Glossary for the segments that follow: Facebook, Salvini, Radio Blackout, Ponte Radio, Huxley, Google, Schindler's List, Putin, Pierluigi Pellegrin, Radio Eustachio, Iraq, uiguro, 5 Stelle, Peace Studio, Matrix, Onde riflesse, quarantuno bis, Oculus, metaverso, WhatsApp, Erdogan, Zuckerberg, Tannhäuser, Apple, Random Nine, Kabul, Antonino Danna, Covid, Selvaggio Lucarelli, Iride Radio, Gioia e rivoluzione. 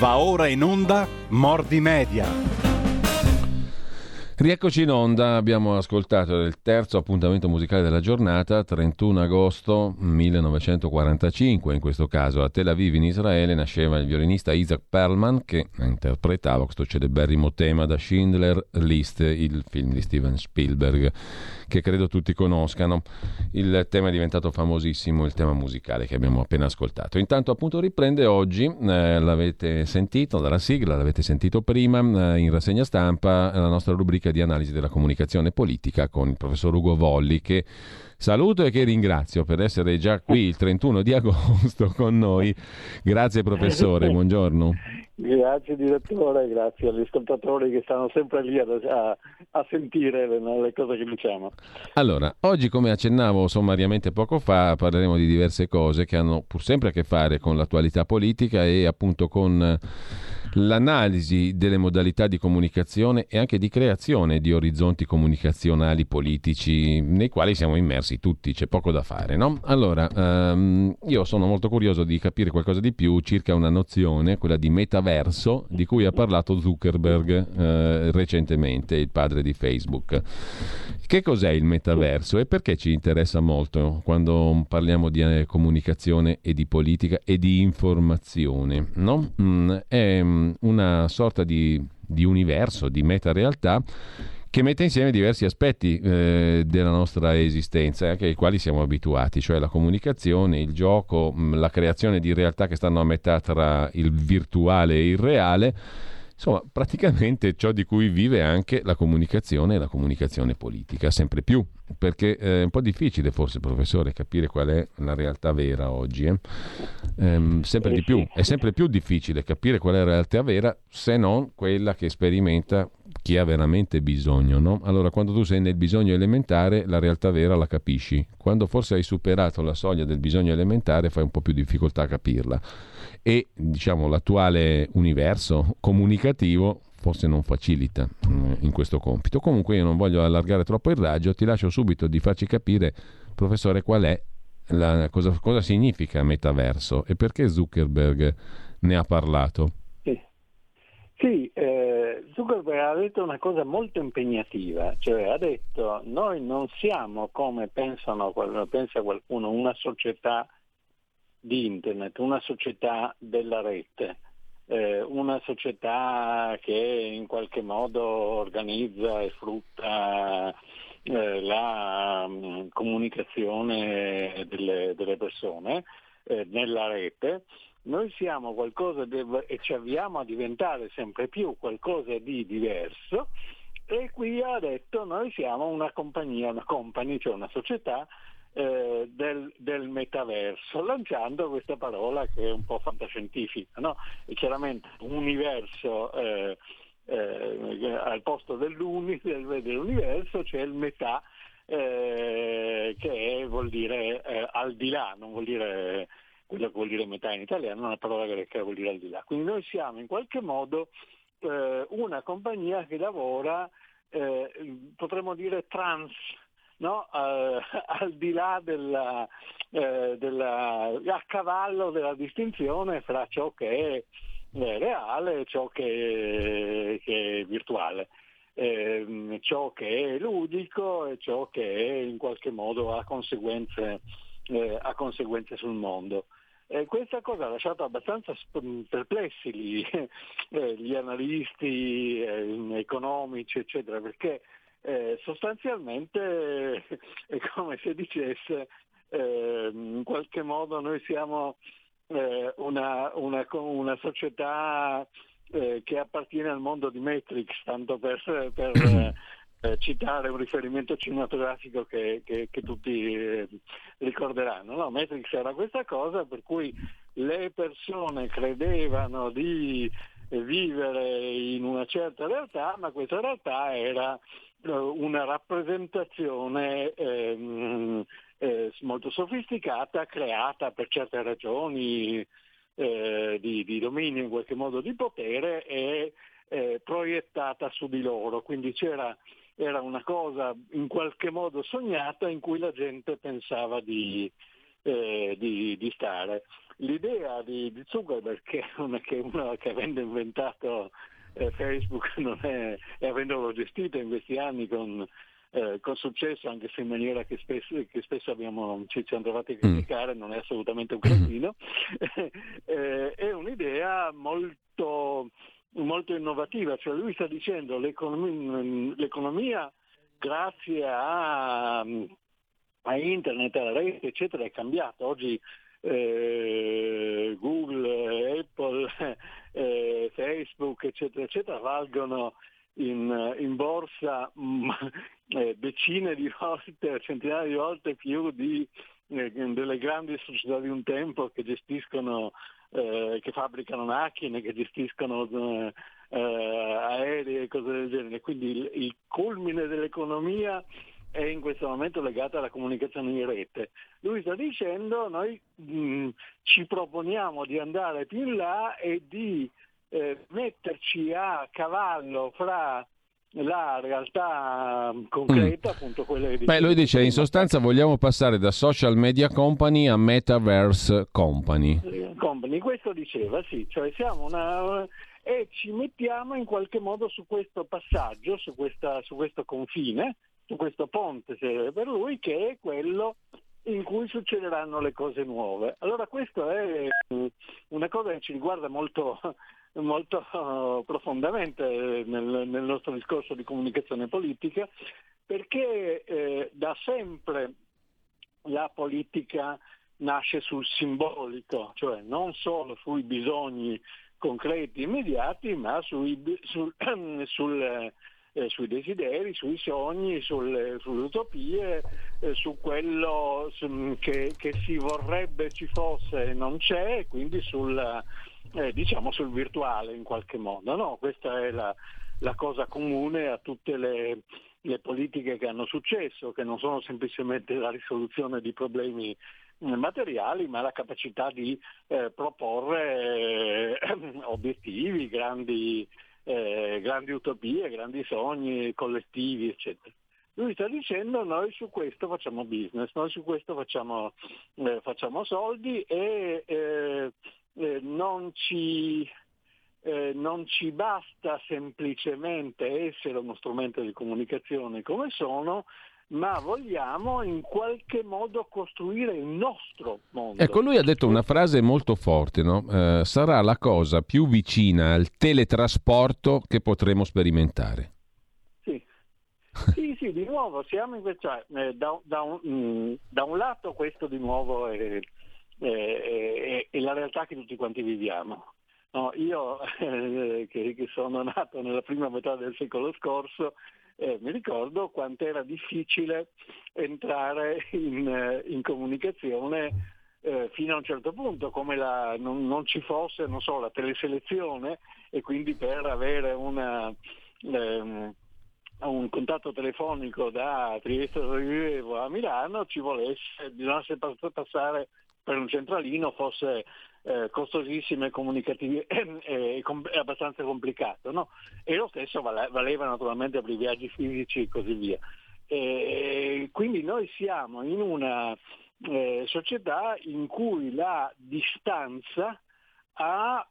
Va ora in onda Mordi Media. Rieccoci in onda, abbiamo ascoltato il terzo appuntamento musicale della giornata, 31 agosto 1945, in questo caso a Tel Aviv in Israele nasceva il violinista Isaac Perlman che interpretava questo celeberrimo tema da Schindler's List, il film di Steven Spielberg che credo tutti conoscano. Il tema è diventato famosissimo, il tema musicale che abbiamo appena ascoltato. Intanto appunto riprende oggi, l'avete sentito dalla sigla, l'avete sentito prima, in rassegna stampa, la nostra rubrica di analisi della comunicazione politica con il professor Ugo Volli, che saluto e che ringrazio per essere già qui il 31 di agosto con noi. Grazie professore, buongiorno. Grazie direttore, grazie agli ascoltatori che stanno sempre lì a sentire le cose che diciamo. Allora, oggi come accennavo sommariamente poco fa parleremo di diverse cose che hanno pur sempre a che fare con l'attualità politica e appunto con l'analisi delle modalità di comunicazione e anche di creazione di orizzonti comunicazionali politici nei quali siamo immersi tutti, c'è poco da fare, no? Allora, io sono molto curioso di capire qualcosa di più circa una nozione, quella di metaverso, di cui ha parlato Zuckerberg recentemente, il padre di Facebook. Che cos'è il metaverso e perché ci interessa molto quando parliamo di comunicazione e di politica e di informazione, no? È una sorta di universo, di meta-realtà che mette insieme diversi aspetti della nostra esistenza, anche ai quali siamo abituati, cioè la comunicazione, il gioco, la creazione di realtà che stanno a metà tra il virtuale e il reale, insomma praticamente ciò di cui vive anche la comunicazione e la comunicazione politica, sempre più, perché è un po' difficile forse professore capire qual è la realtà vera oggi, sempre di più, è sempre più difficile capire qual è la realtà vera se non quella che sperimenta chi ha veramente bisogno, no? Allora quando tu sei nel bisogno elementare la realtà vera la capisci, quando forse hai superato la soglia del bisogno elementare fai un po' più difficoltà a capirla e diciamo l'attuale universo comunicativo forse non facilita in questo compito. Comunque io non voglio allargare troppo il raggio, ti lascio subito di farci capire professore qual è cosa significa metaverso e perché Zuckerberg ne ha parlato. Sì, Zuckerberg ha detto una cosa molto impegnativa, cioè ha detto noi non siamo come pensa qualcuno una società di internet, una società della rete, una società che in qualche modo organizza e sfrutta la comunicazione delle persone nella rete. Noi siamo qualcosa e ci avviamo a diventare sempre più qualcosa di diverso e qui ha detto noi siamo una compagnia, cioè una società del metaverso, lanciando questa parola che è un po' fantascientifica, no? E chiaramente universo al posto dell'universo c'è il metà che vuol dire al di là, non vuol dire quello che vuol dire metà in italiano, una parola che vuol dire al di là. Quindi noi siamo in qualche modo una compagnia che lavora, potremmo dire trans, no? Al di là a cavallo della distinzione fra ciò che è reale e ciò che è virtuale, ciò che è ludico e ciò che in qualche modo ha conseguenze sul mondo. Questa cosa ha lasciato abbastanza perplessi gli analisti economici, eccetera, perché sostanzialmente è come se dicesse in qualche modo noi siamo una società che appartiene al mondo di Matrix, tanto per citare un riferimento cinematografico che tutti ricorderanno, no? Matrix era questa cosa per cui le persone credevano di vivere in una certa realtà, ma questa realtà era una rappresentazione molto sofisticata, creata per certe ragioni di dominio, in qualche modo di potere, e proiettata su di loro. Quindi era una cosa in qualche modo sognata in cui la gente pensava di stare. L'idea di Zuckerberg, che uno che avendo inventato Facebook non è, e avendolo gestito in questi anni con successo, anche se in maniera che spesso ci siamo trovati a criticare, non è assolutamente un cretino, è un'idea molto innovativa. Cioè lui sta dicendo l'economia grazie a internet, alla rete eccetera è cambiata. Oggi Google, Apple, Facebook eccetera eccetera valgono in borsa decine di volte, centinaia di volte più di delle grandi società di un tempo che gestiscono, che fabbricano macchine, che gestiscono aerei e cose del genere. Quindi il culmine dell'economia è in questo momento legata alla comunicazione in rete. Lui sta dicendo noi ci proponiamo di andare più in là e di metterci a cavallo fra la realtà concreta, appunto quella che... Beh, lui dice in sostanza vogliamo passare da social media company a metaverse company. Questo diceva, sì, cioè siamo una... e ci mettiamo in qualche modo su questo passaggio, su questo confine, su questo ponte per lui, che è quello in cui succederanno le cose nuove. Allora questa è una cosa che ci riguarda molto profondamente nel nostro discorso di comunicazione politica, perché da sempre la politica nasce sul simbolico, cioè non solo sui bisogni concreti immediati, ma sui desideri, sui sogni, sulle utopie, su quello che si vorrebbe ci fosse e non c'è, quindi sul virtuale in qualche modo, no? Questa è la cosa comune a tutte le politiche che hanno successo, che non sono semplicemente la risoluzione di problemi materiali, ma la capacità di proporre obiettivi, grandi utopie, grandi sogni collettivi, eccetera. Lui sta dicendo noi su questo facciamo business, noi su questo facciamo soldi e non ci basta semplicemente essere uno strumento di comunicazione come sono, ma vogliamo in qualche modo costruire il nostro mondo. Ecco, lui ha detto una frase molto forte, no? Sarà la cosa più vicina al teletrasporto che potremo sperimentare. Sì, di nuovo siamo in questa, da un lato questo di nuovo è la realtà che tutti quanti viviamo. No, io che sono nato nella prima metà del secolo scorso, mi ricordo quanto era difficile entrare in comunicazione fino a un certo punto, come non ci fosse, non so, la teleselezione, e quindi per avere un contatto telefonico da Trieste dove vivevo a Milano bisognasse passare per un centralino, fosse costosissimo e comunicativo e abbastanza complicato, no? E lo stesso valeva naturalmente per i viaggi fisici e così via. Quindi noi siamo in una società in cui la distanza ha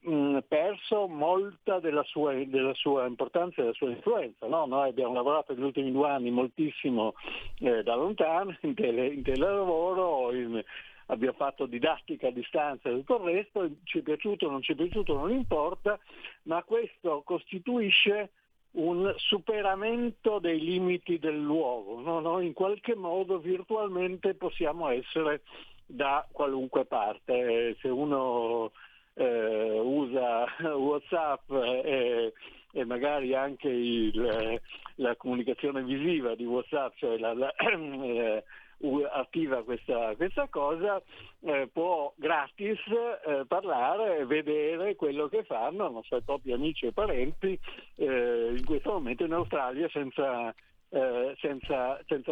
perso molta della sua importanza e della sua influenza, no? Noi abbiamo lavorato negli ultimi 2 anni moltissimo da lontano, in telelavoro, abbiamo fatto didattica a distanza e tutto il resto, ci è piaciuto o non ci è piaciuto non importa, ma questo costituisce un superamento dei limiti dell'uomo, no? Noi in qualche modo virtualmente possiamo essere da qualunque parte, se uno usa WhatsApp e magari anche la comunicazione visiva di WhatsApp, cioè attiva questa cosa, può gratis parlare e vedere quello che fanno non so, i propri amici e parenti in questo momento in Australia senza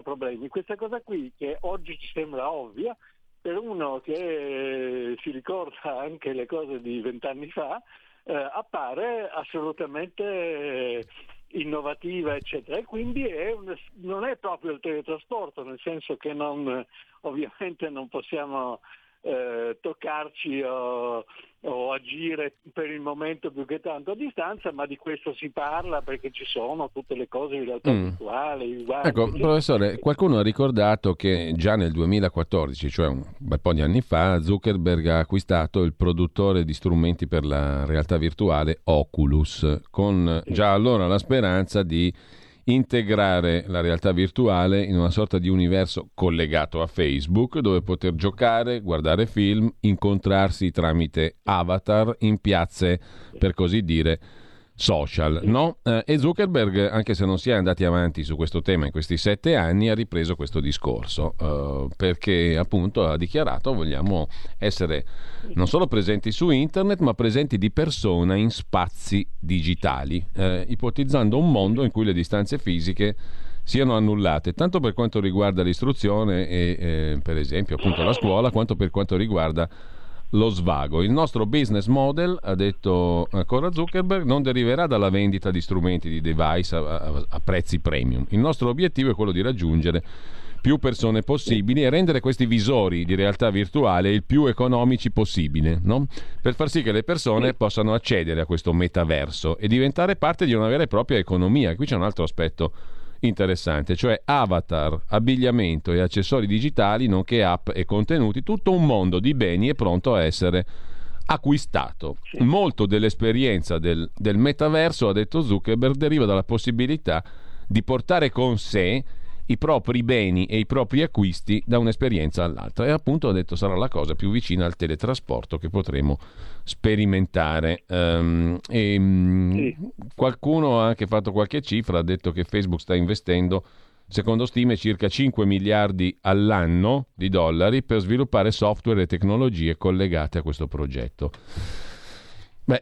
problemi. Questa cosa qui che oggi ci sembra ovvia, per uno che si ricorda anche le cose di 20 anni fa, appare assolutamente innovativa, eccetera. E quindi non è proprio il teletrasporto, nel senso che non, ovviamente non possiamo toccarci o agire per il momento più che tanto a distanza, ma di questo si parla perché ci sono tutte le cose in realtà virtuali. Ecco, professore, qualcuno ha ricordato che già nel 2014, cioè un bel po' di anni fa, Zuckerberg ha acquistato il produttore di strumenti per la realtà virtuale Oculus, con già allora la speranza di integrare la realtà virtuale in una sorta di universo collegato a Facebook, dove poter giocare, guardare film, incontrarsi tramite avatar in piazze, per così dire, social, no? E Zuckerberg, anche se non si è andati avanti su questo tema in questi 7 anni, ha ripreso questo discorso, perché appunto ha dichiarato: vogliamo essere non solo presenti su internet, ma presenti di persona in spazi digitali, ipotizzando un mondo in cui le distanze fisiche siano annullate, tanto per quanto riguarda l'istruzione e per esempio appunto la scuola, quanto per quanto riguarda lo svago. Il nostro business model, ha detto ancora Zuckerberg, non deriverà dalla vendita di strumenti, di device a prezzi premium. Il nostro obiettivo è quello di raggiungere più persone possibili e rendere questi visori di realtà virtuale il più economici possibile, no? Per far sì che le persone possano accedere a questo metaverso e diventare parte di una vera e propria economia. Qui c'è un altro aspetto interessante, cioè avatar, abbigliamento e accessori digitali, nonché app e contenuti, tutto un mondo di beni è pronto a essere acquistato. Molto dell'esperienza del metaverso, ha detto Zuckerberg, deriva dalla possibilità di portare con sé i propri beni e i propri acquisti da un'esperienza all'altra, e appunto, ha detto, sarà la cosa più vicina al teletrasporto che potremo sperimentare. Qualcuno ha anche fatto qualche cifra, ha detto che Facebook sta investendo, secondo stime, circa 5 miliardi all'anno di dollari per sviluppare software e tecnologie collegate a questo progetto. Beh,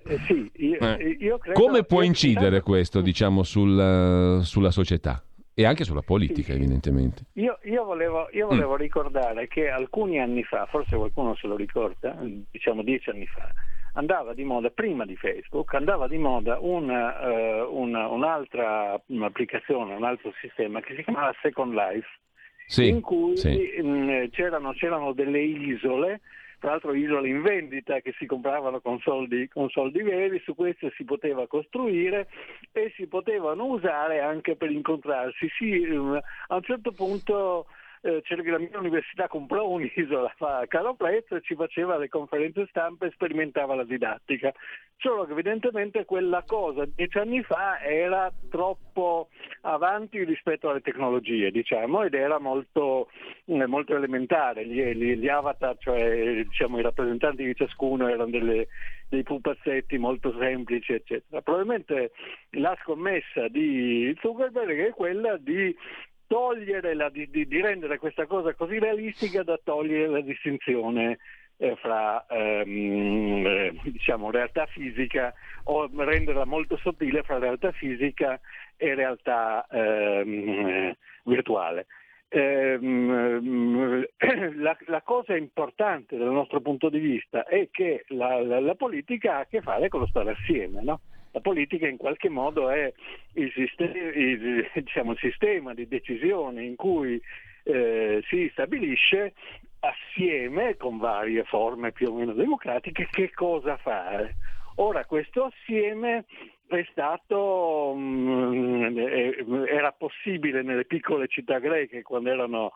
io credo, come può incidere questo, diciamo, sulla società? E anche sulla politica, evidentemente. Io volevo ricordare che alcuni anni fa, forse qualcuno se lo ricorda, diciamo 10 anni fa, andava di moda, prima di Facebook, andava di moda un'altra applicazione, un altro sistema che si chiamava Second Life, in cui c'erano delle isole, tra l'altro isole in vendita che si compravano con soldi veri. Su queste si poteva costruire e si potevano usare anche per incontrarsi. Sì, a un certo punto la mia università comprò un'isola a caro prezzo e ci faceva le conferenze stampa e sperimentava la didattica. Solo che evidentemente quella cosa 10 anni fa era troppo avanti rispetto alle tecnologie, diciamo, ed era molto, molto elementare. Gli avatar, cioè diciamo i rappresentanti di ciascuno, erano dei pupazzetti molto semplici, eccetera. Probabilmente la scommessa di Zuckerberg è quella di togliere di rendere questa cosa così realistica da togliere la distinzione fra diciamo realtà fisica, o renderla molto sottile fra realtà fisica e realtà virtuale. La cosa importante dal nostro punto di vista è che la politica ha a che fare con lo stare assieme, no? La politica in qualche modo è il sistema di decisioni in cui si stabilisce assieme, con varie forme più o meno democratiche, che cosa fare. Ora, questo assieme era possibile nelle piccole città greche quando erano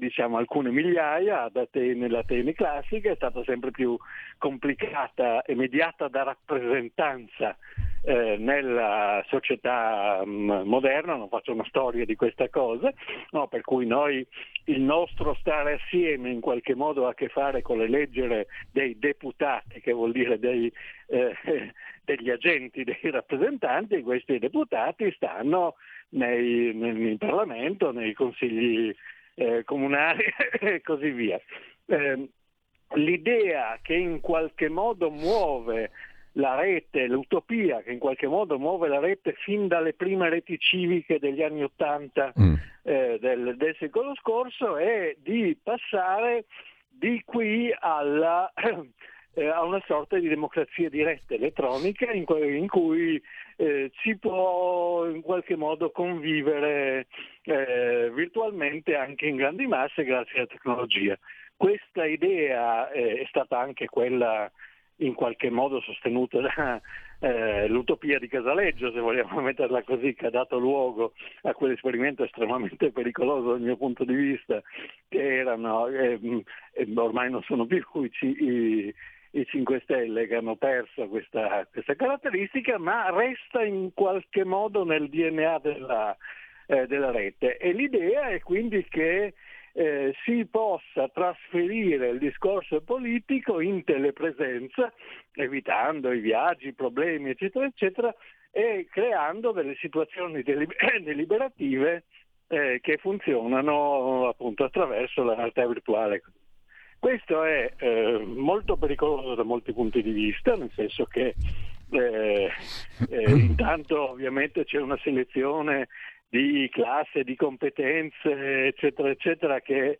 diciamo alcune migliaia. Ad Atene, l'Atene classica è stata sempre più complicata e mediata da rappresentanza nella società moderna. Non faccio una storia di questa cosa, no? Per cui il nostro stare assieme in qualche modo ha a che fare con l'eleggere dei deputati, che vuol dire degli agenti, dei rappresentanti, e questi deputati stanno nel Parlamento, nei consigli comunali e così via. L'idea che in qualche modo muove la rete, l'utopia che in qualche modo muove la rete fin dalle prime reti civiche degli anni 80 del secolo scorso, è di passare di qui a una sorta di democrazia diretta elettronica in cui si può in qualche modo convivere virtualmente anche in grandi masse grazie alla tecnologia. Questa idea è stata anche quella in qualche modo sostenuta da l'utopia di Casaleggio, se vogliamo metterla così, che ha dato luogo a quell'esperimento estremamente pericoloso dal mio punto di vista, che erano, ormai non sono più i 5 Stelle, che hanno perso questa caratteristica, ma resta in qualche modo nel DNA della rete. E l'idea è quindi che si possa trasferire il discorso politico in telepresenza, evitando i viaggi, i problemi, eccetera, eccetera, e creando delle situazioni deliberative che funzionano appunto attraverso la realtà virtuale. Questo è molto pericoloso da molti punti di vista, nel senso che intanto ovviamente c'è una selezione di classe, di competenze, eccetera, eccetera, che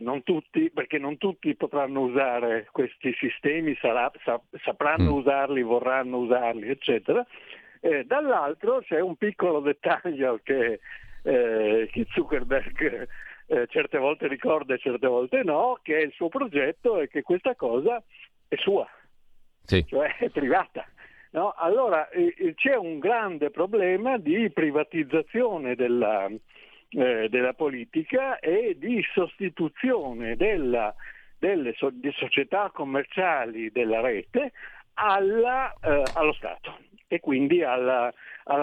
non tutti, perché non tutti potranno usare questi sistemi, sapranno usarli, vorranno usarli, eccetera. Dall'altro c'è un piccolo dettaglio che Zuckerberg certe volte ricorda e certe volte no, che il suo progetto è che questa cosa è sua, sì, cioè è privata. No? Allora c'è un grande problema di privatizzazione della politica e di sostituzione delle società commerciali della rete allo Stato e quindi alla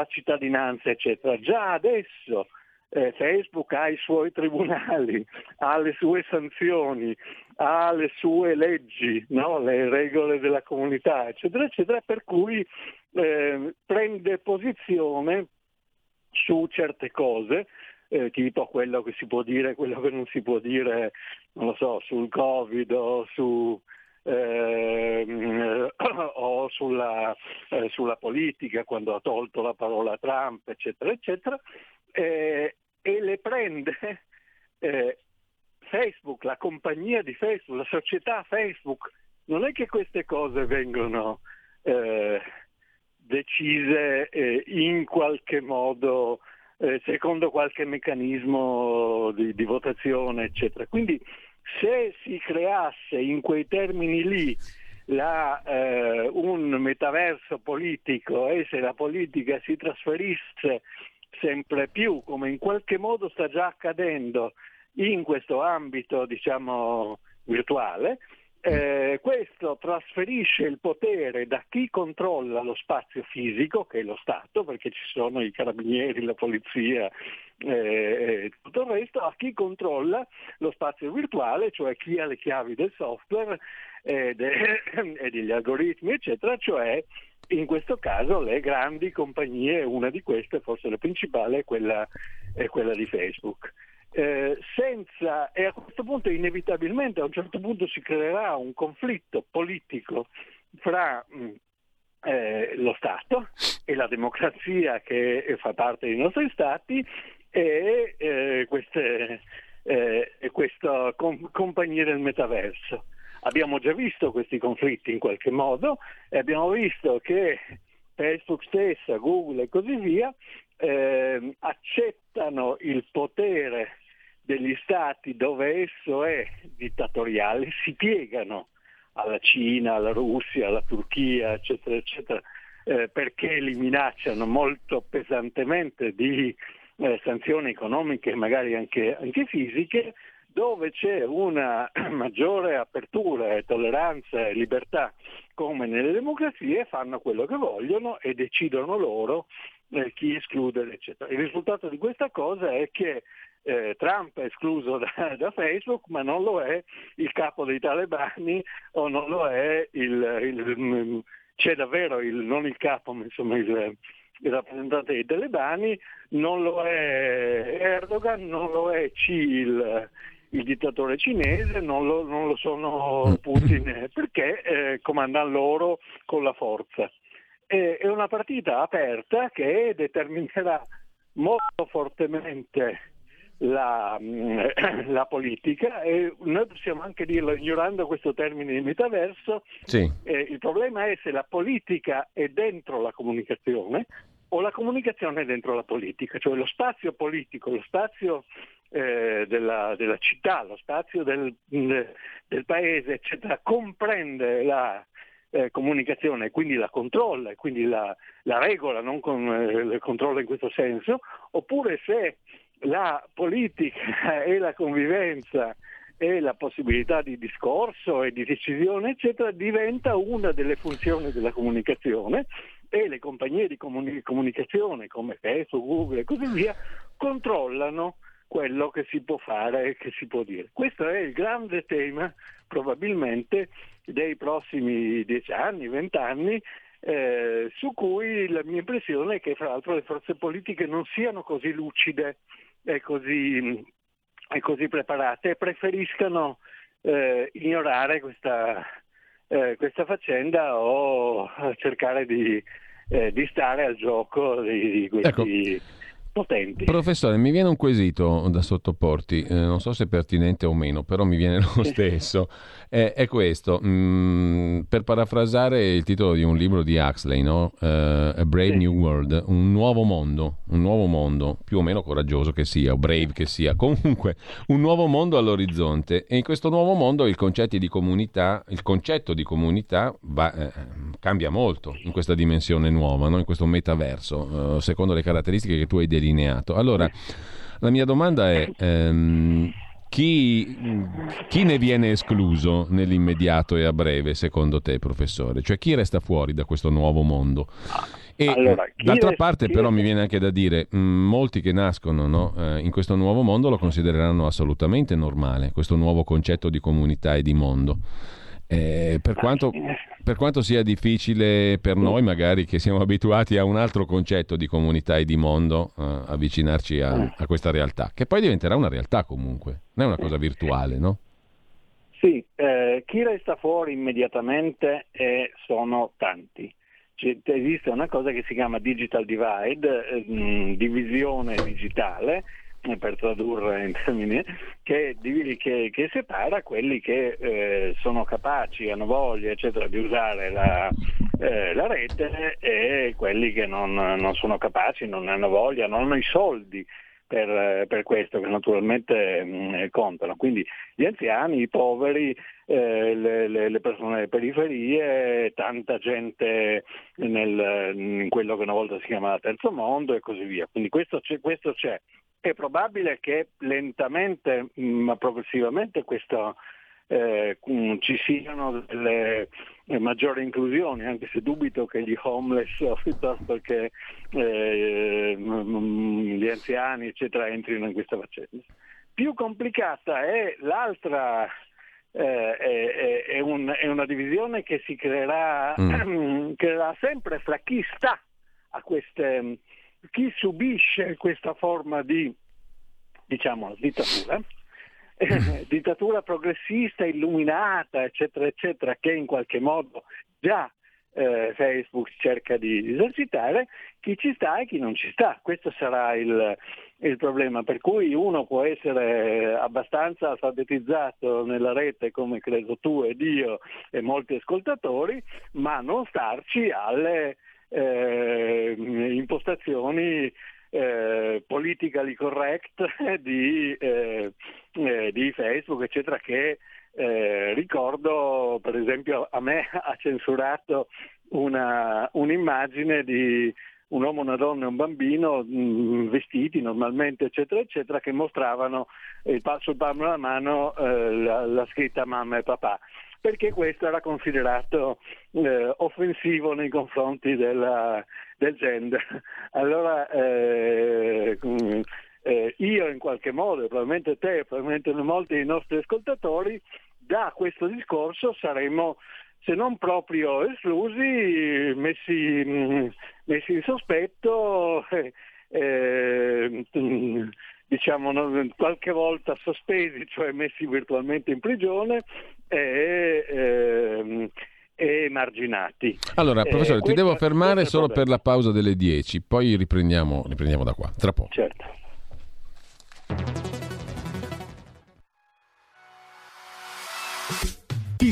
cittadinanza, eccetera. Già adesso Facebook ha i suoi tribunali, ha le sue sanzioni, ha le sue leggi, no? Le regole della comunità, eccetera, eccetera, per cui prende posizione su certe cose, tipo quello che si può dire, quello che non si può dire, non lo so, sul Covid o o sulla politica, quando ha tolto la parola Trump, eccetera, eccetera. E le prende Facebook, la compagnia di Facebook, la società Facebook. Non è che queste cose vengono decise in qualche modo secondo qualche meccanismo di votazione, eccetera. Quindi se si creasse in quei termini lì un metaverso politico e se la politica si trasferisse sempre più, come in qualche modo sta già accadendo in questo ambito, diciamo, virtuale, questo trasferisce il potere da chi controlla lo spazio fisico, che è lo Stato, perché ci sono i carabinieri, la polizia e tutto il resto, a chi controlla lo spazio virtuale, cioè chi ha le chiavi del software e degli algoritmi, eccetera, cioè in questo caso le grandi compagnie. Una di queste, forse la principale, è quella di Facebook. E a questo punto inevitabilmente a un certo punto si creerà un conflitto politico fra lo Stato e la democrazia che fa parte dei nostri Stati e questa compagnia del metaverso. Abbiamo già visto questi conflitti in qualche modo e abbiamo visto che Facebook stessa, Google e così via accettano il potere degli stati dove esso è dittatoriale, si piegano alla Cina, alla Russia, alla Turchia, eccetera, eccetera, perché li minacciano molto pesantemente di sanzioni economiche, magari anche fisiche. Dove c'è una maggiore apertura e tolleranza e libertà, come nelle democrazie, fanno quello che vogliono e decidono loro chi escludere, eccetera. Il risultato di questa cosa è che Trump è escluso da Facebook, ma non lo è il capo dei talebani o non lo è c'è davvero non il capo, ma insomma il rappresentante dei talebani, non lo è Erdogan, non lo è il dittatore cinese, non lo sono Putin, perché comandano loro con la forza. È una partita aperta che determinerà molto fortemente la politica, e noi possiamo anche dirlo ignorando questo termine di metaverso, sì. Il problema è se la politica è dentro la comunicazione o la comunicazione è dentro la politica, cioè lo spazio politico, lo spazio della città, lo spazio del paese, eccetera, comprende la comunicazione e quindi la controlla e quindi la regola, non controlla in questo senso, oppure se la politica e la convivenza e la possibilità di discorso e di decisione, eccetera, diventa una delle funzioni della comunicazione, e le compagnie di comunicazione come Facebook, Google e così via controllano quello che si può fare e che si può dire. Questo è il grande tema probabilmente dei prossimi 10 anni, 20 anni, su cui la mia impressione è che fra l'altro le forze politiche non siano così lucide e così preparate, e preferiscano ignorare questa faccenda o cercare di stare al gioco di questi... Ecco. Potenti. Professore, mi viene un quesito da sottoporti, non so se è pertinente o meno, però mi viene lo stesso. È questo, per parafrasare il titolo di un libro di Huxley, no? A Brave New World, un nuovo mondo, più o meno coraggioso che sia, o brave che sia, comunque un nuovo mondo all'orizzonte, e in questo nuovo mondo il concetto di comunità va, cambia molto in questa dimensione nuova, no? In questo metaverso, secondo le caratteristiche che tu hai delineato. Allora, la mia domanda è chi ne viene escluso nell'immediato e a breve, secondo te, professore? Cioè, chi resta fuori da questo nuovo mondo? E allora, d'altra parte però mi viene anche da dire, molti che nascono, no, in questo nuovo mondo lo considereranno assolutamente normale, questo nuovo concetto di comunità e di mondo. Per quanto sia difficile per noi, magari che siamo abituati a un altro concetto di comunità e di mondo, avvicinarci a questa realtà, che poi diventerà una realtà comunque, non è una cosa virtuale, no? Sì, chi resta fuori immediatamente sono tanti. Esiste una cosa che si chiama digital divide, divisione digitale, per tradurre in termini, che separa quelli che sono capaci, hanno voglia, eccetera, di usare la rete, e quelli che non sono capaci, non hanno voglia, non hanno i soldi per questo, che naturalmente contano. Quindi gli anziani, i poveri, le persone delle periferie, tanta gente in quello che una volta si chiamava terzo mondo e così via. Quindi questo c'è. È probabile che lentamente ma progressivamente questo ci siano delle maggiori inclusioni, anche se dubito che gli homeless o piuttosto che gli anziani, eccetera, entrino in questa faccenda. Più complicata è l'altra, è una divisione che si creerà sempre fra chi sta a queste... chi subisce questa forma di, diciamo, dittatura, dittatura progressista, illuminata, eccetera, eccetera, che in qualche modo già Facebook cerca di esercitare, chi ci sta e chi non ci sta. Questo sarà il problema, per cui uno può essere abbastanza alfabetizzato nella rete, come credo tu ed io e molti ascoltatori, ma non starci alle... impostazioni politically correct di Facebook, eccetera, che ricordo per esempio a me ha censurato un'immagine di un uomo, una donna e un bambino vestiti normalmente, eccetera, eccetera, che mostravano sul palmo della mano la scritta mamma e papà, perché questo era considerato offensivo nei confronti del gender. Allora io in qualche modo, probabilmente te, probabilmente molti dei nostri ascoltatori, da questo discorso saremo, se non proprio esclusi, messi in sospetto, diciamo, qualche volta sospesi, cioè messi virtualmente in prigione e emarginati. Allora, professore, ti devo fermare solo per la pausa delle 10, poi riprendiamo da qua, tra poco. Certo. Chi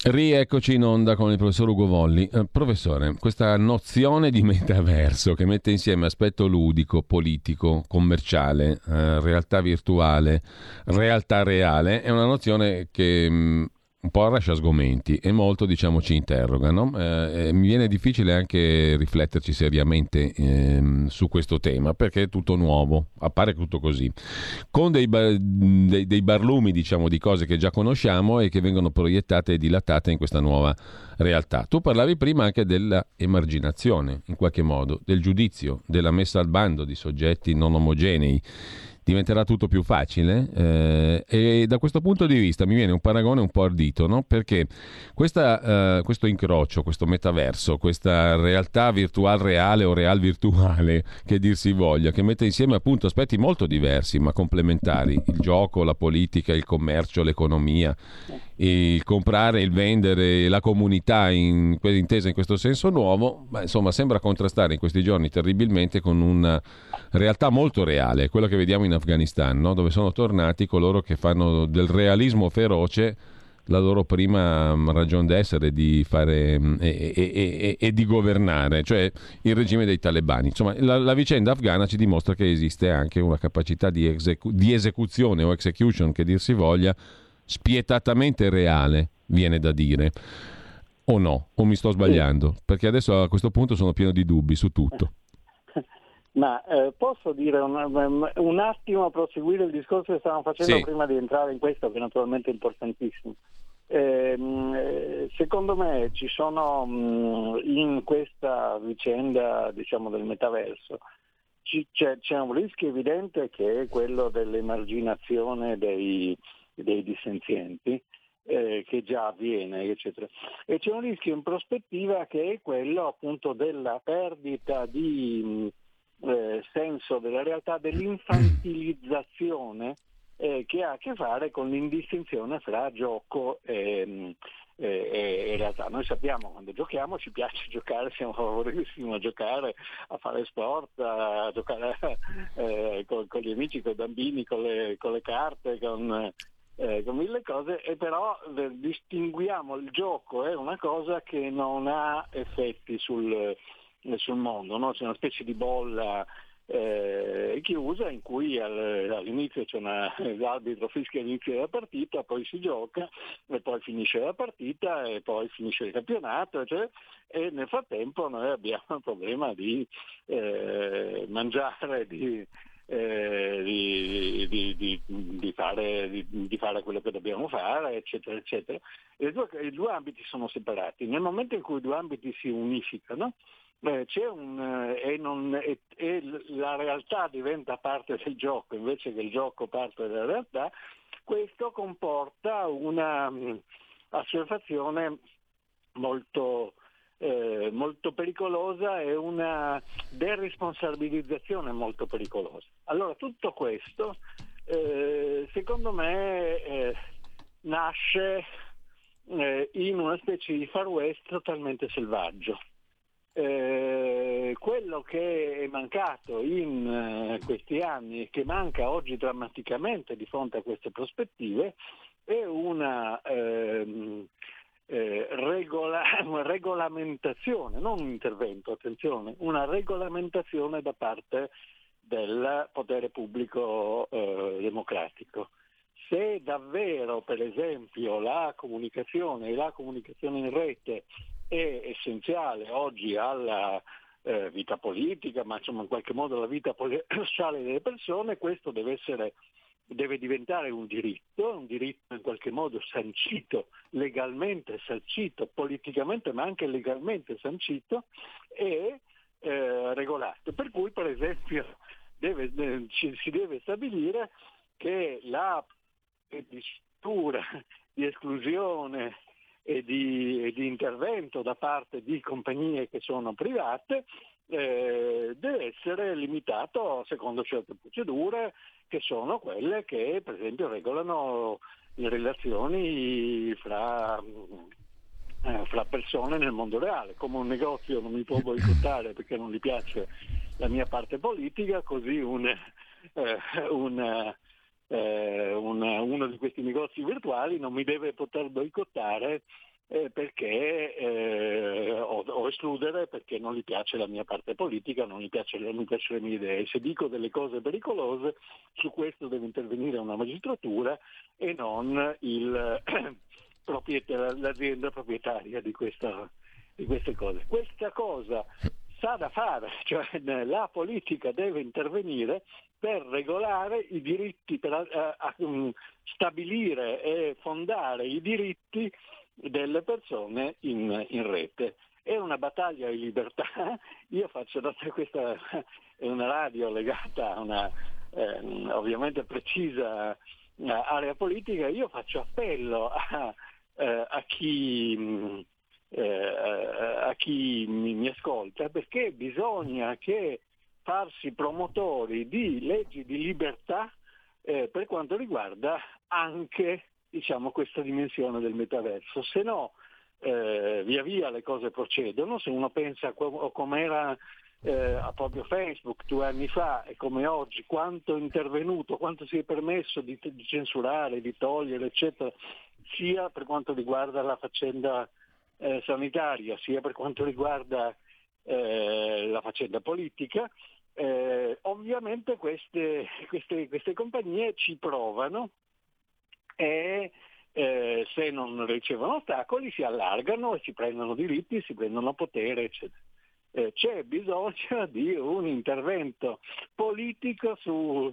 Rieccoci in onda con il professor Ugo Volli. Professore, questa nozione di metaverso che mette insieme aspetto ludico, politico, commerciale, realtà virtuale, realtà reale, è una nozione che un po' lascia sgomenti e molto, diciamo, ci interroga, no? Mi viene difficile anche rifletterci seriamente su questo tema, perché è tutto nuovo, appare tutto così, con dei barlumi, diciamo, di cose che già conosciamo e che vengono proiettate e dilatate in questa nuova realtà. Tu parlavi prima anche della emarginazione, in qualche modo, del giudizio, della messa al bando di soggetti non omogenei. Diventerà tutto più facile e da questo punto di vista mi viene un paragone un po' ardito, no? Perché questo incrocio, questo metaverso, questa realtà virtual reale o real virtuale, che dir si voglia, che mette insieme appunto aspetti molto diversi ma complementari, il gioco, la politica, il commercio, l'economia, il comprare, il vendere, la comunità intesa in questo senso nuovo, ma insomma sembra contrastare in questi giorni terribilmente con una realtà molto reale, quella che vediamo in Afghanistan, no? Dove sono tornati coloro che fanno del realismo feroce la loro prima ragione d'essere di fare e di governare, cioè il regime dei talebani. Insomma, la vicenda afghana ci dimostra che esiste anche una capacità di esecuzione o execution, che dir si voglia, spietatamente reale, viene da dire. O no? O mi sto sbagliando? Perché adesso a questo punto sono pieno di dubbi su tutto. Ma posso dire un attimo, a proseguire il discorso che stavamo facendo prima di entrare in questo, che naturalmente è importantissimo. Secondo me ci sono in questa vicenda, diciamo, del metaverso, c'è un rischio evidente che è quello dell'emarginazione dei dissenzienti, che già avviene, eccetera. E c'è un rischio in prospettiva che è quello appunto della perdita di senso della realtà, dell'infantilizzazione che ha a che fare con l'indistinzione fra gioco e realtà. Noi sappiamo, quando giochiamo ci piace giocare, siamo favorevolissimi a giocare, a fare sport, a giocare con gli amici, con i bambini, con le carte, con mille cose, e però distinguiamo il gioco, è una cosa che non ha effetti sul mondo, no? C'è una specie di bolla chiusa in cui all'inizio c'è l'arbitro fischia all'inizio della partita, poi si gioca e poi finisce la partita e poi finisce il campionato, cioè, e nel frattempo noi abbiamo il problema di mangiare, di di fare quello che dobbiamo fare, eccetera, eccetera. I due ambiti sono separati. Nel momento in cui i due ambiti si unificano, la realtà diventa parte del gioco invece che il gioco parte della realtà. Questo comporta una assuefazione molto pericolosa e una deresponsabilizzazione molto pericolosa. Allora tutto questo secondo me nasce in una specie di Far West totalmente selvaggio. Quello che è mancato in questi anni e che manca oggi drammaticamente di fronte a queste prospettive è una regolamentazione, non un intervento, attenzione, una regolamentazione da parte del potere pubblico democratico. Se davvero, per esempio, la comunicazione in rete è essenziale oggi alla vita politica, ma insomma in qualche modo alla vita sociale delle persone, questo deve diventare un diritto in qualche modo sancito, legalmente sancito, politicamente ma anche legalmente sancito e regolato. Per cui, per esempio, si deve stabilire che la misura di esclusione e di intervento da parte di compagnie che sono private deve essere limitato secondo certe procedure, che sono quelle che per esempio regolano le relazioni fra persone nel mondo reale. Come un negozio non mi può boicottare perché non gli piace la mia parte politica, così uno di questi negozi virtuali non mi deve poter boicottare perché o escludere perché non gli piace la mia parte politica, non gli piace le mie idee. Se dico delle cose pericolose, su questo deve intervenire una magistratura e non l'azienda proprietaria di queste cose. Questa cosa sa da fare, cioè la politica deve intervenire per regolare i diritti, per stabilire e fondare i diritti delle persone in rete. È una battaglia di libertà. Io faccio, questa è una radio legata a una ovviamente precisa area politica, io faccio appello a chi mi ascolta, perché bisogna che farsi promotori di leggi di libertà per quanto riguarda anche questa dimensione del metaverso, se no via via le cose procedono. Se uno pensa com'era a proprio Facebook 2 anni fa e come oggi, quanto è intervenuto, quanto si è permesso di censurare, di togliere, eccetera, sia per quanto riguarda la faccenda sanitaria, sia per quanto riguarda la faccenda politica. Ovviamente queste compagnie ci provano e se non ricevono ostacoli si allargano e si prendono diritti, si prendono potere, eccetera. C'è bisogno di un intervento politico su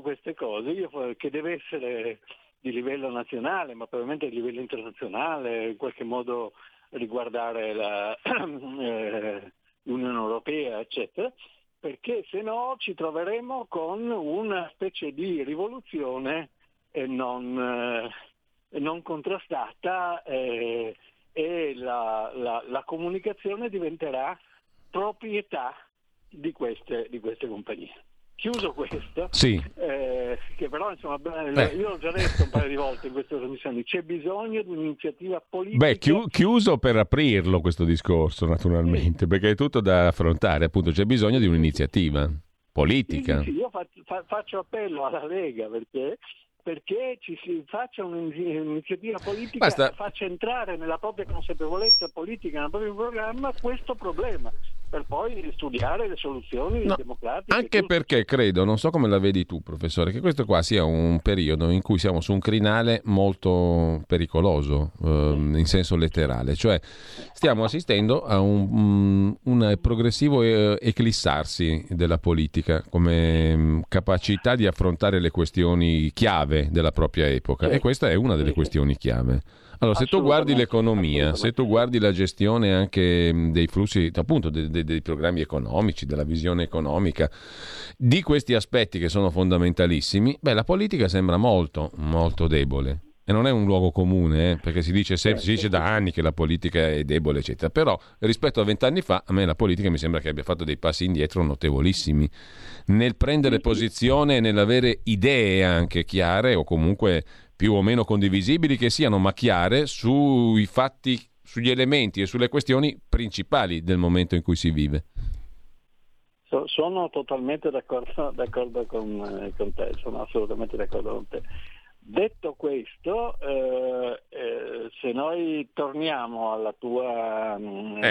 queste cose, che deve essere di livello nazionale, ma probabilmente di livello internazionale, in qualche modo riguardare l'Unione Europea, eccetera, perché se no ci troveremo con una specie di rivoluzione non contrastata e la comunicazione diventerà proprietà di queste compagnie. Chiuso questo, sì. Che però insomma io l'ho già detto un paio di volte in queste trasmissioni, c'è bisogno di un'iniziativa politica. Chiuso per aprirlo questo discorso, naturalmente, perché è tutto da affrontare, appunto c'è bisogno di un'iniziativa politica. Sì, io faccio appello alla Lega perché ci si faccia un'iniziativa politica. Basta. Faccia entrare nella propria consapevolezza politica, nel proprio programma, questo problema. per poi studiare le soluzioni democratiche. Anche giusto. Perché credo, non so come la vedi tu, professore, che questo qua sia un periodo in cui siamo su un crinale molto pericoloso, in senso letterale, cioè stiamo assistendo a un progressivo eclissarsi della politica come capacità di affrontare le questioni chiave della propria epoca, e questa è una delle questioni chiave. Allora, se tu guardi l'economia, se tu guardi la gestione anche dei flussi, appunto, dei programmi economici, della visione economica, di questi aspetti che sono fondamentalissimi, beh, la politica sembra molto, molto debole. E non è un luogo comune, perché si dice da anni che la politica è debole, eccetera. Però, rispetto a 20 anni fa, a me la politica mi sembra che abbia fatto dei passi indietro notevolissimi nel prendere posizione e nell'avere idee anche chiare o comunque più o meno condivisibili che siano, ma chiare sui fatti, sugli elementi e sulle questioni principali del momento in cui si vive. Sono totalmente d'accordo con te, sono assolutamente d'accordo con te. Detto questo, se noi torniamo alla tua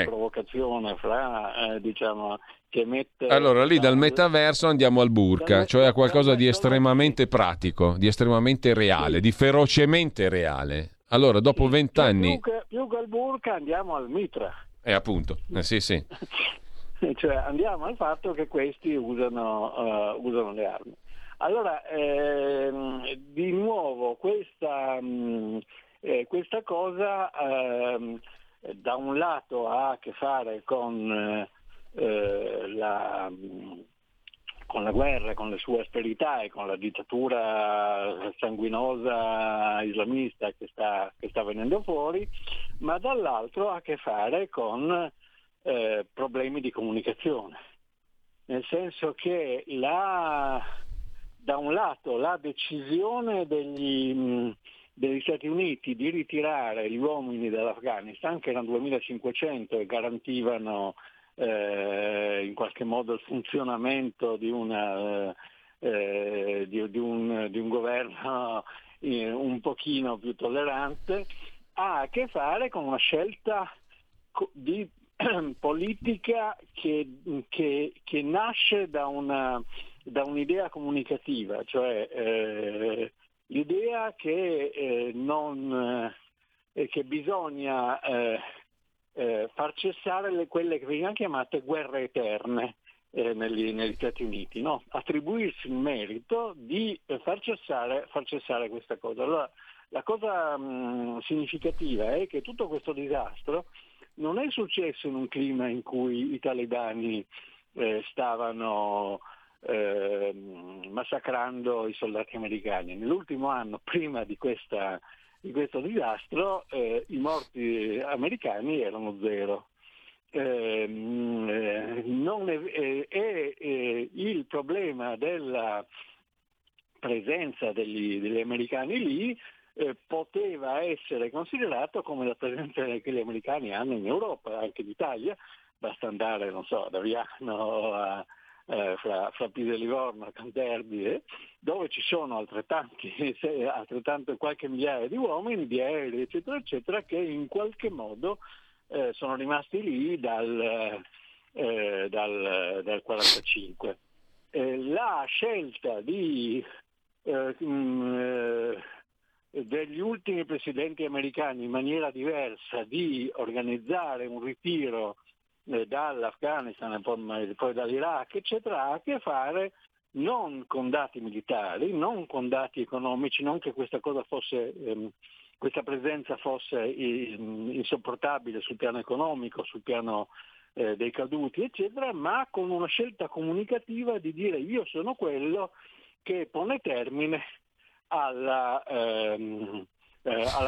provocazione fra, diciamo, che mette... Allora lì dal metaverso andiamo al burka, cioè a qualcosa di estremamente pratico, di estremamente reale, di ferocemente reale. Allora dopo 20 anni... Più che al burka andiamo al mitra. Appunto, sì. Cioè andiamo al fatto che questi usano le armi. Allora, di nuovo, questa cosa da un lato ha a che fare con la guerra, con le sue asperità e con la dittatura sanguinosa islamista che sta venendo fuori, ma dall'altro ha a che fare con problemi di comunicazione. Nel senso che da un lato la decisione degli Stati Uniti di ritirare gli uomini dall'Afghanistan, che erano 2500 e garantivano in qualche modo il funzionamento di un governo un pochino più tollerante, ha a che fare con una scelta di politica che nasce da un'idea comunicativa, cioè l'idea che bisogna far cessare quelle che venivano chiamate guerre eterne negli Stati Uniti, no? Attribuirsi il merito di far cessare questa cosa. Allora, la cosa significativa è che tutto questo disastro non è successo in un clima in cui i talebani stavano massacrando i soldati americani. Nell'ultimo anno prima di questo disastro i morti americani erano zero. Il problema della presenza degli americani lì poteva essere considerato come la presenza che gli americani hanno in Europa, anche in Italia. Basta andare, non so, ad Aviano, fra Pisa e Livorno, a Canterbury, dove ci sono altrettanto qualche migliaia di uomini, di aerei, eccetera, eccetera, che in qualche modo sono rimasti lì dal 45. La scelta degli ultimi presidenti americani in maniera diversa di organizzare un ritiro dall'Afghanistan e poi dall'Iraq, eccetera, ha a che fare non con dati militari, non con dati economici, non che questa presenza fosse insopportabile sul piano economico, sul piano dei caduti, eccetera, ma con una scelta comunicativa di dire: io sono quello che pone termine alla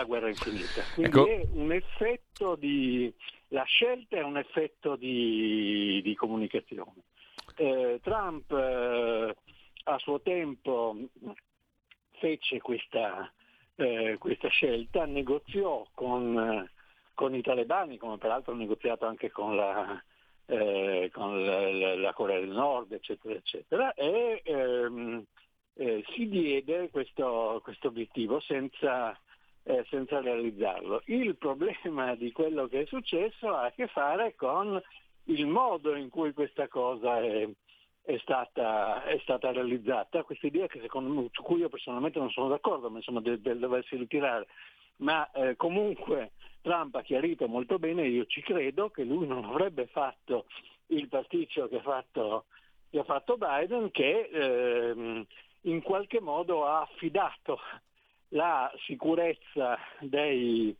guerra infinita. Quindi è un effetto la scelta è un effetto di comunicazione. Trump a suo tempo fece questa scelta, negoziò con i talebani, come peraltro ha negoziato anche con la Corea del Nord, eccetera, eccetera, e si diede questo obiettivo senza realizzarlo. Il problema di quello che è successo ha a che fare con il modo in cui questa cosa è stata realizzata, questa idea che su cui io personalmente non sono d'accordo, ma insomma del doversi ritirare, ma comunque Trump ha chiarito molto bene, io ci credo, che lui non avrebbe fatto il pasticcio che ha fatto Biden, che in qualche modo ha affidato la sicurezza degli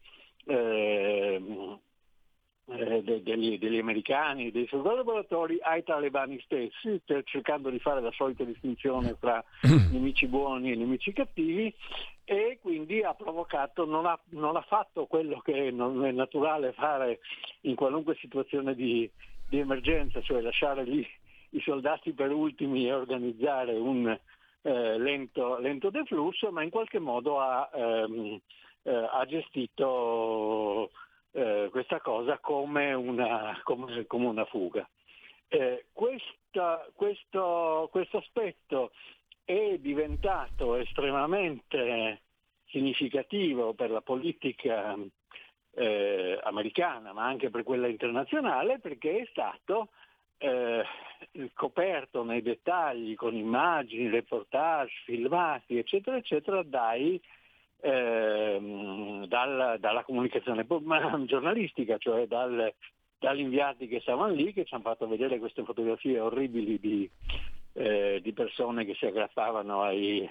americani, dei suoi collaboratori, ai talebani stessi, cercando di fare la solita distinzione tra nemici buoni e nemici cattivi, e quindi ha provocato, non ha fatto quello che non è naturale fare in qualunque situazione di emergenza, cioè lasciare lì i soldati per ultimi e organizzare un lento deflusso, ma in qualche modo ha gestito questa cosa come una fuga. Questo aspetto è diventato estremamente significativo per la politica americana, ma anche per quella internazionale, perché è stato coperto nei dettagli con immagini, reportage, filmati, eccetera, eccetera, dalla comunicazione giornalistica, cioè dagli inviati che stavano lì, che ci hanno fatto vedere queste fotografie orribili di persone che si aggrappavano ai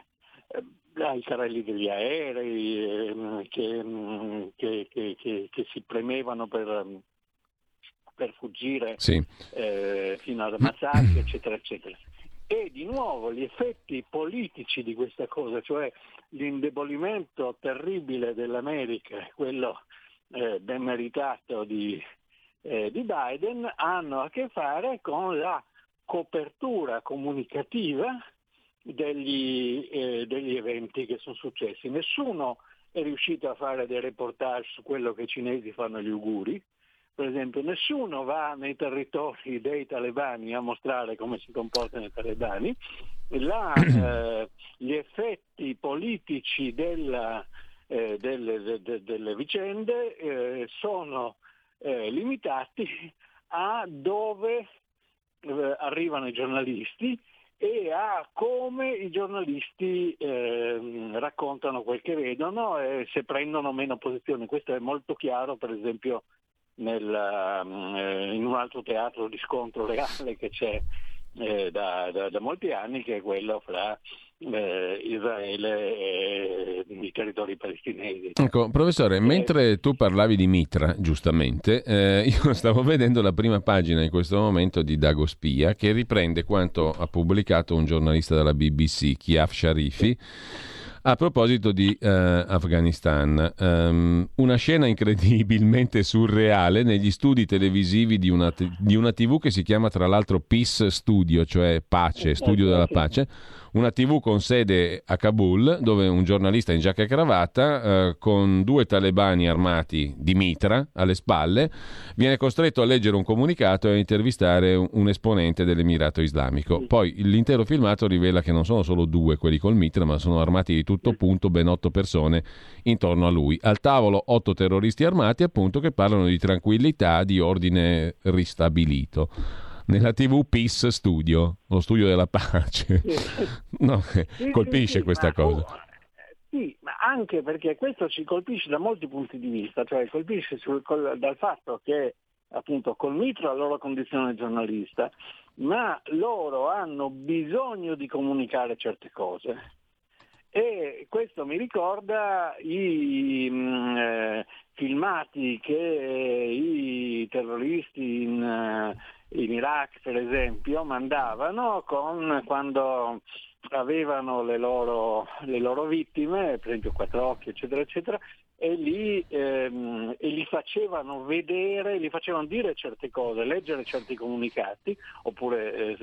carrelli degli aerei, che si premevano per fuggire, sì, fino ad ammazzarsi, eccetera, eccetera. E di nuovo gli effetti politici di questa cosa, cioè l'indebolimento terribile dell'America, quello ben meritato di Biden, hanno a che fare con la copertura comunicativa degli eventi che sono successi. Nessuno è riuscito a fare dei reportage su quello che i cinesi fanno gli uiguri. Per esempio, nessuno va nei territori dei talebani a mostrare come si comportano i talebani. Gli effetti politici delle vicende sono limitati a dove arrivano i giornalisti e a come i giornalisti raccontano quel che vedono e se prendono meno posizioni. Questo è molto chiaro, per esempio, in un altro teatro di scontro reale che c'è da molti anni, che è quello fra Israele e i territori palestinesi. Ecco, professore, mentre tu parlavi di Mitra, giustamente, io stavo vedendo la prima pagina in questo momento di Dagospia, che riprende quanto ha pubblicato un giornalista della BBC, Kiaf Sharifi, a proposito di Afghanistan, una scena incredibilmente surreale negli studi televisivi di una TV che si chiama tra l'altro Peace Studio, cioè Pace, Studio della Pace, una TV con sede a Kabul, dove un giornalista in giacca e cravatta con due talebani armati di mitra alle spalle viene costretto a leggere un comunicato e a intervistare un esponente dell'Emirato Islamico. Poi l'intero filmato rivela che non sono solo due quelli col mitra, ma sono armati di tutto punto ben 8 persone intorno a lui. Al tavolo 8 terroristi armati, appunto, che parlano di tranquillità, di ordine ristabilito. Nella TV Peace Studio, lo studio della pace. No, sì, colpisce questa cosa. Sì, ma anche perché questo ci colpisce da molti punti di vista, cioè colpisce dal fatto che appunto col mitra la loro condizione giornalista, ma loro hanno bisogno di comunicare certe cose. E questo mi ricorda i filmati che i terroristi in Iraq, per esempio, mandavano quando avevano le loro vittime, per esempio Quattrocchi, eccetera, eccetera, e li facevano vedere, li facevano dire certe cose, leggere certi comunicati, oppure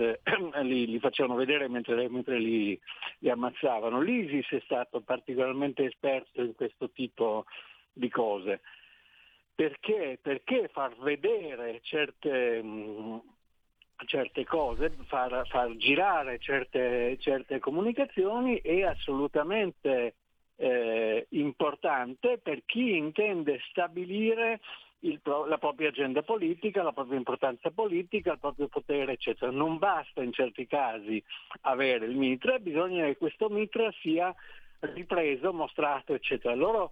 li facevano vedere mentre li ammazzavano. L'ISIS è stato particolarmente esperto in questo tipo di cose. Perché far vedere certe cose, far girare certe comunicazioni è assolutamente importante per chi intende stabilire la propria agenda politica, la propria importanza politica, il proprio potere, eccetera. Non basta in certi casi avere il mitra, bisogna che questo mitra sia ripreso, mostrato, eccetera. Loro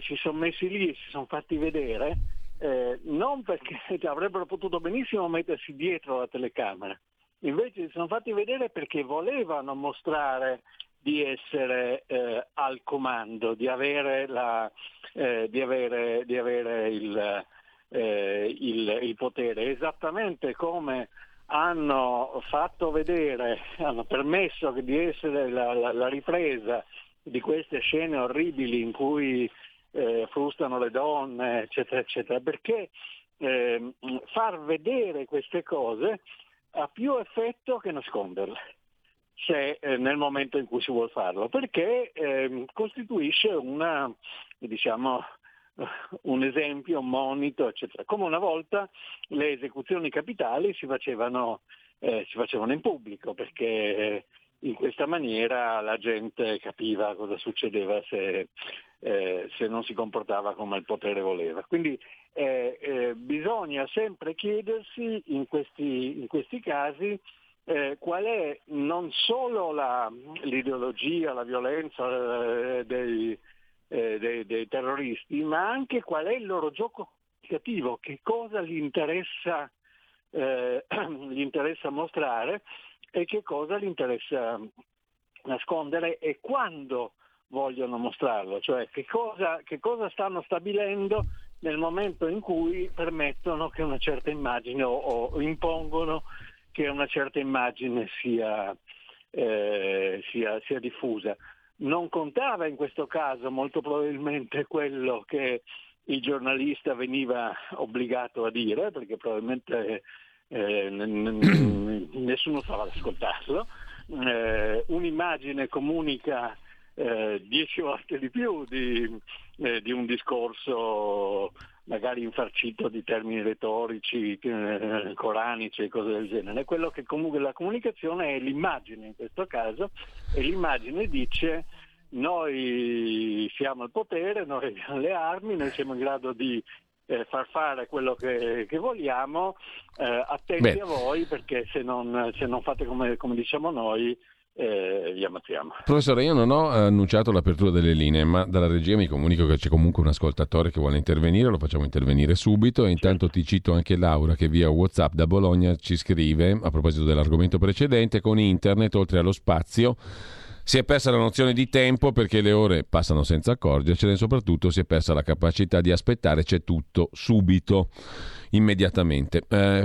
si sono messi lì, si sono fatti vedere, non perché avrebbero potuto benissimo mettersi dietro la telecamera, invece si sono fatti vedere perché volevano mostrare di essere al comando, di avere il potere, esattamente come hanno fatto vedere, hanno permesso di essere la ripresa di queste scene orribili in cui frustano le donne, eccetera, eccetera, perché far vedere queste cose ha più effetto che nasconderle, se nel momento in cui si vuol farlo, perché costituisce un esempio, un monito, eccetera. Come una volta le esecuzioni capitali si facevano in pubblico, perché in questa maniera la gente capiva cosa succedeva se non si comportava come il potere voleva. Quindi bisogna sempre chiedersi in questi casi qual è non solo l'ideologia, la violenza dei terroristi, ma anche qual è il loro gioco comunicativo, che cosa gli interessa mostrare e che cosa gli interessa nascondere, e quando vogliono mostrarlo, cioè che cosa stanno stabilendo nel momento in cui permettono che una certa immagine o impongono che una certa immagine sia diffusa. Non contava in questo caso molto probabilmente quello che il giornalista veniva obbligato a dire, perché probabilmente nessuno stava ad ascoltarlo. Un'immagine comunica 10 volte di più di un discorso magari infarcito di termini retorici, coranici e cose del genere. Quello che comunque la comunicazione è l'immagine in questo caso, e l'immagine dice: noi siamo al potere, noi abbiamo le armi, noi siamo in grado di far fare quello che vogliamo, attenti a voi, perché se non fate come diciamo noi, vi ammazziamo. Professore, io non ho annunciato l'apertura delle linee, ma dalla regia mi comunico che c'è comunque un ascoltatore che vuole intervenire, lo facciamo intervenire subito. E intanto ti cito anche Laura, che via WhatsApp da Bologna ci scrive a proposito dell'argomento precedente: con internet, oltre allo spazio, si è persa la nozione di tempo, perché le ore passano senza accorgercene, e soprattutto si è persa la capacità di aspettare, c'è tutto subito, immediatamente.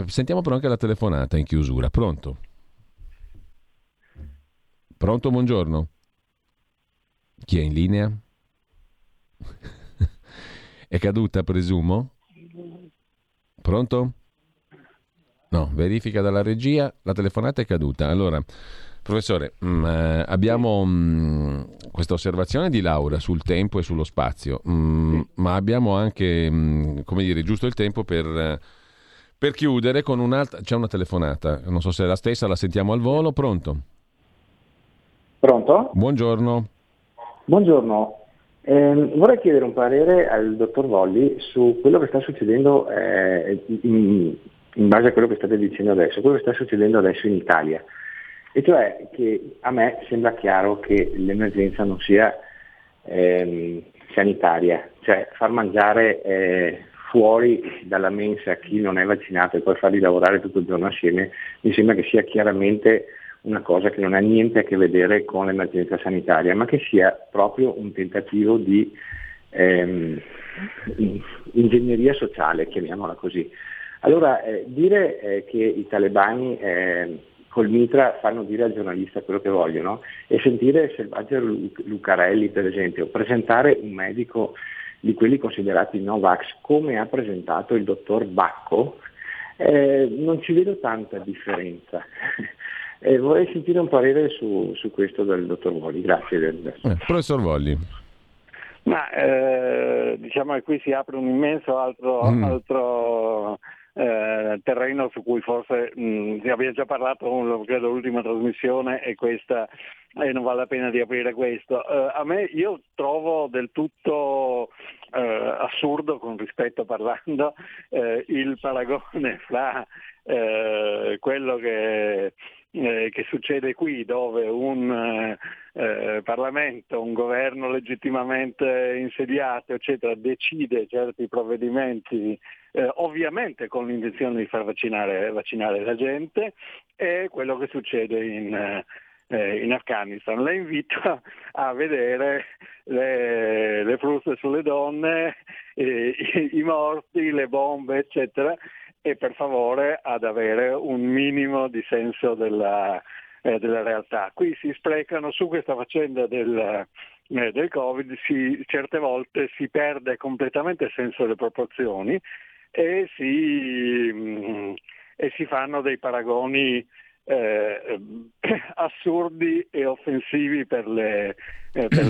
Sentiamo però anche la telefonata in chiusura. Pronto? Pronto, buongiorno. Chi è in linea? È caduta, presumo? Pronto? No, verifica dalla regia, la telefonata è caduta. Allora, professore, abbiamo questa osservazione di Laura sul tempo e sullo spazio, ma abbiamo anche, giusto il tempo per chiudere con un'altra. C'è una telefonata, non so se è la stessa, la sentiamo al volo. Pronto? Pronto? Buongiorno. Buongiorno. Vorrei chiedere un parere al dottor Volli su quello che sta succedendo in base a quello che state dicendo adesso, quello che sta succedendo adesso in Italia. E cioè che a me sembra chiaro che l'emergenza non sia sanitaria, cioè far mangiare fuori dalla mensa chi non è vaccinato e poi farli lavorare tutto il giorno assieme, mi sembra che sia chiaramente una cosa che non ha niente a che vedere con l'emergenza sanitaria, ma che sia proprio un tentativo di ingegneria sociale, chiamiamola così. Allora, dire che i talebani col mitra fanno dire al giornalista quello che vogliono, e sentire Selvaggio Lucarelli, per esempio, presentare un medico di quelli considerati Novax, come ha presentato il dottor Bacco, non ci vedo tanta differenza. Vorrei sentire un parere su questo dal dottor Volli, grazie. Professor Volli. Ma diciamo che qui si apre un immenso altro terreno su cui forse ne abbiamo già parlato, credo, l'ultima trasmissione e questa e non vale la pena di aprire questo. Io trovo del tutto assurdo, con rispetto parlando, il paragone fra quello che succede qui, dove un Parlamento, un governo legittimamente insediato, eccetera, decide certi provvedimenti, ovviamente con l'intenzione di far vaccinare la gente, e quello che succede in Afghanistan. La invito a vedere le fruste sulle donne, i morti, le bombe, eccetera, e per favore ad avere un minimo di senso della realtà. Qui si sprecano su questa faccenda del Covid, certe volte si perde completamente il senso delle proporzioni e si fanno dei paragoni assurdi e offensivi per le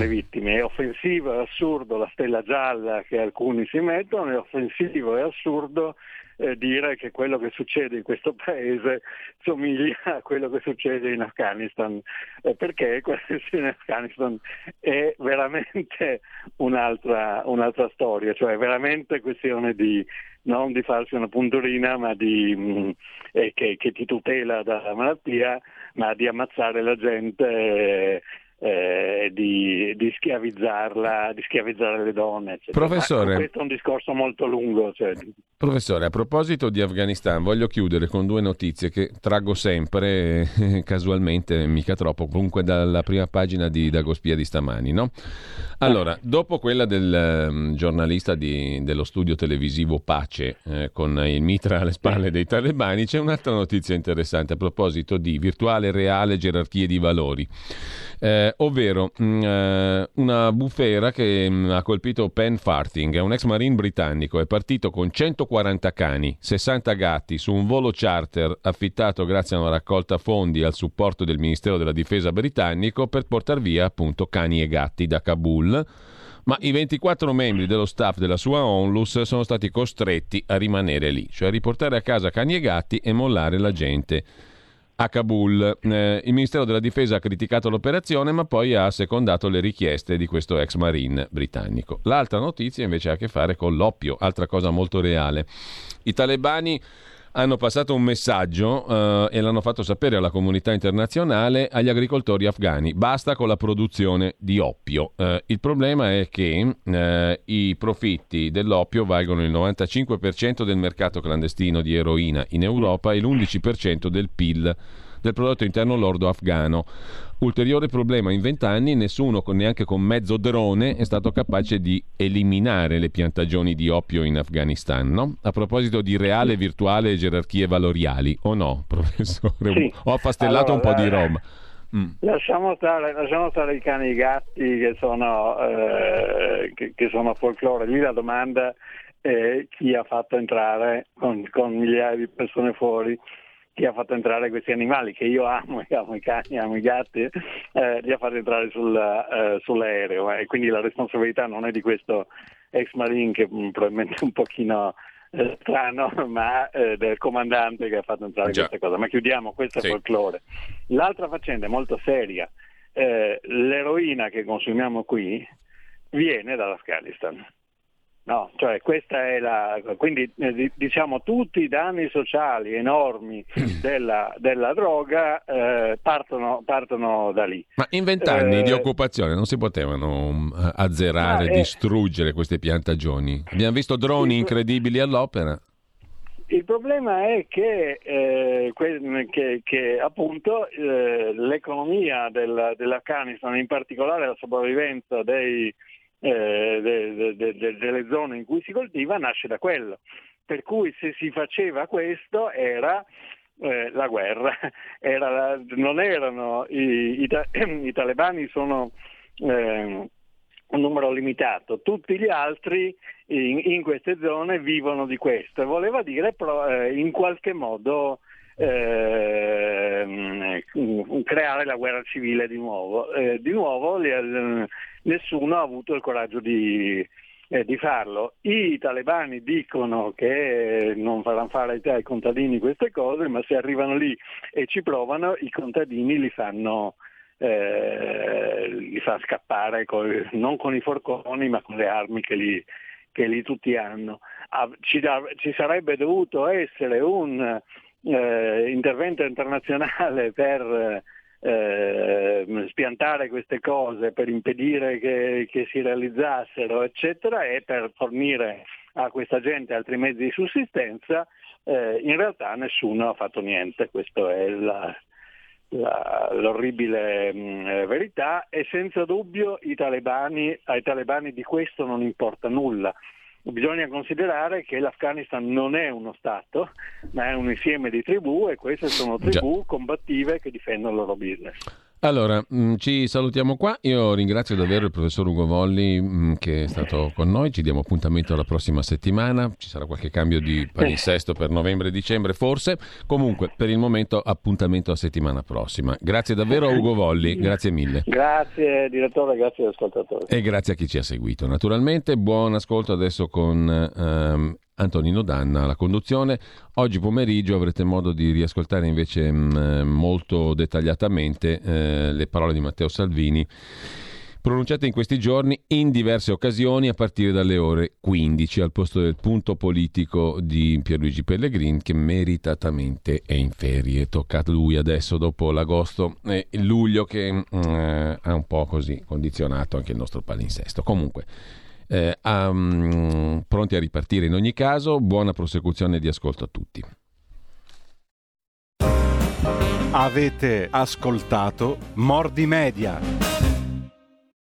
vittime. È offensivo e assurdo la stella gialla che alcuni si mettono, è offensivo e assurdo dire che quello che succede in questo paese somiglia a quello che succede in Afghanistan, perché quello che succede in Afghanistan è veramente un'altra storia, cioè veramente questione di non di farsi una punturina, ma che ti tutela dalla malattia, ma di ammazzare la gente, di schiavizzare le donne, eccetera. Professore, questo è un discorso molto lungo, cioè. Professore, a proposito di Afghanistan, voglio chiudere con due notizie che traggo sempre casualmente, mica troppo, comunque dalla prima pagina di Dagospia di stamani, no? Allora, dopo quella del giornalista dello studio televisivo Pace, con il mitra alle spalle dei talebani, c'è un'altra notizia interessante a proposito di virtuale reale gerarchie di valori, ovvero una bufera che ha colpito Pen Farting, un ex marine britannico, è partito con 140 cani, 60 gatti su un volo charter affittato grazie a una raccolta fondi al supporto del Ministero della Difesa britannico per portar via appunto cani e gatti da Kabul, ma i 24 membri dello staff della sua Onlus sono stati costretti a rimanere lì, cioè a riportare a casa cani e gatti e mollare la gente a Kabul. Il Ministero della Difesa ha criticato l'operazione, ma poi ha secondato le richieste di questo ex marine britannico. L'altra notizia invece ha a che fare con l'oppio, altra cosa molto reale. I talebani hanno passato un messaggio e l'hanno fatto sapere alla comunità internazionale, agli agricoltori afghani: basta con la produzione di oppio. Il problema è che i profitti dell'oppio valgono il 95% del mercato clandestino di eroina in Europa e l'11% del PIL, del prodotto interno lordo afghano. Ulteriore problema: in 20 anni nessuno, neanche con mezzo drone, è stato capace di eliminare le piantagioni di oppio in Afghanistan, no? A proposito di reale, virtuale e gerarchie valoriali, o no, professore? Sì. Ho pastellato allora, un po' di roba. Lasciamo stare i cani e i gatti che sono folklore. Lì la domanda è chi ha fatto entrare, con migliaia di persone fuori, chi ha fatto entrare questi animali, che io amo i cani, amo i gatti, li ha fatti entrare sull'aereo, e quindi la responsabilità non è di questo ex marine, che probabilmente un pochino strano, ma del comandante che ha fatto entrare questa cosa. Ma chiudiamo questo folklore. L'altra faccenda è molto seria. L'eroina che consumiamo qui viene dall'Afghanistan. No, cioè questa è la. Quindi diciamo tutti i danni sociali enormi della droga partono da lì. Ma in 20 anni di occupazione non si potevano azzerare, distruggere queste piantagioni? Abbiamo visto droni incredibili all'opera. Il problema è che appunto l'economia dell'Afghanistan, in particolare la sopravvivenza delle zone in cui si coltiva, nasce da quello, per cui se si faceva questo era la guerra, i talebani sono un numero limitato, tutti gli altri in queste zone vivono di questo, e voleva dire in qualche modo creare la guerra civile di nuovo. Nessuno ha avuto il coraggio di farlo. I talebani dicono che non faranno fare ai contadini queste cose, ma se arrivano lì e ci provano, i contadini li fanno li fa scappare non con i forconi ma con le armi che lì tutti hanno. Ci sarebbe dovuto essere un intervento internazionale per spiantare queste cose, per impedire che si realizzassero, eccetera, e per fornire a questa gente altri mezzi di sussistenza. In realtà nessuno ha fatto niente, questo è l'orribile verità, e senza dubbio ai talebani di questo non importa nulla. Bisogna considerare che l'Afghanistan non è uno stato, ma è un insieme di tribù, e queste sono tribù combattive che difendono il loro business. Allora, ci salutiamo qua. Io ringrazio davvero il professor Ugo Volli che è stato con noi. Ci diamo appuntamento alla prossima settimana. Ci sarà qualche cambio di palinsesto per novembre e dicembre, forse. Comunque, per il momento, appuntamento a settimana prossima. Grazie davvero a Ugo Volli. Grazie mille. Grazie, direttore. Grazie agli ascoltatori. E grazie a chi ci ha seguito. Naturalmente, buon ascolto adesso con Antonino Danna alla conduzione. Oggi pomeriggio avrete modo di riascoltare invece molto dettagliatamente le parole di Matteo Salvini pronunciate in questi giorni in diverse occasioni a partire dalle ore 15 al posto del punto politico di Pierluigi Pellegrin, che meritatamente è in ferie. È toccato lui adesso dopo l'agosto e il luglio che ha un po' così condizionato anche il nostro palinsesto. Comunque pronti a ripartire in ogni caso. Buona prosecuzione di ascolto a tutti. Avete ascoltato Mordi Media.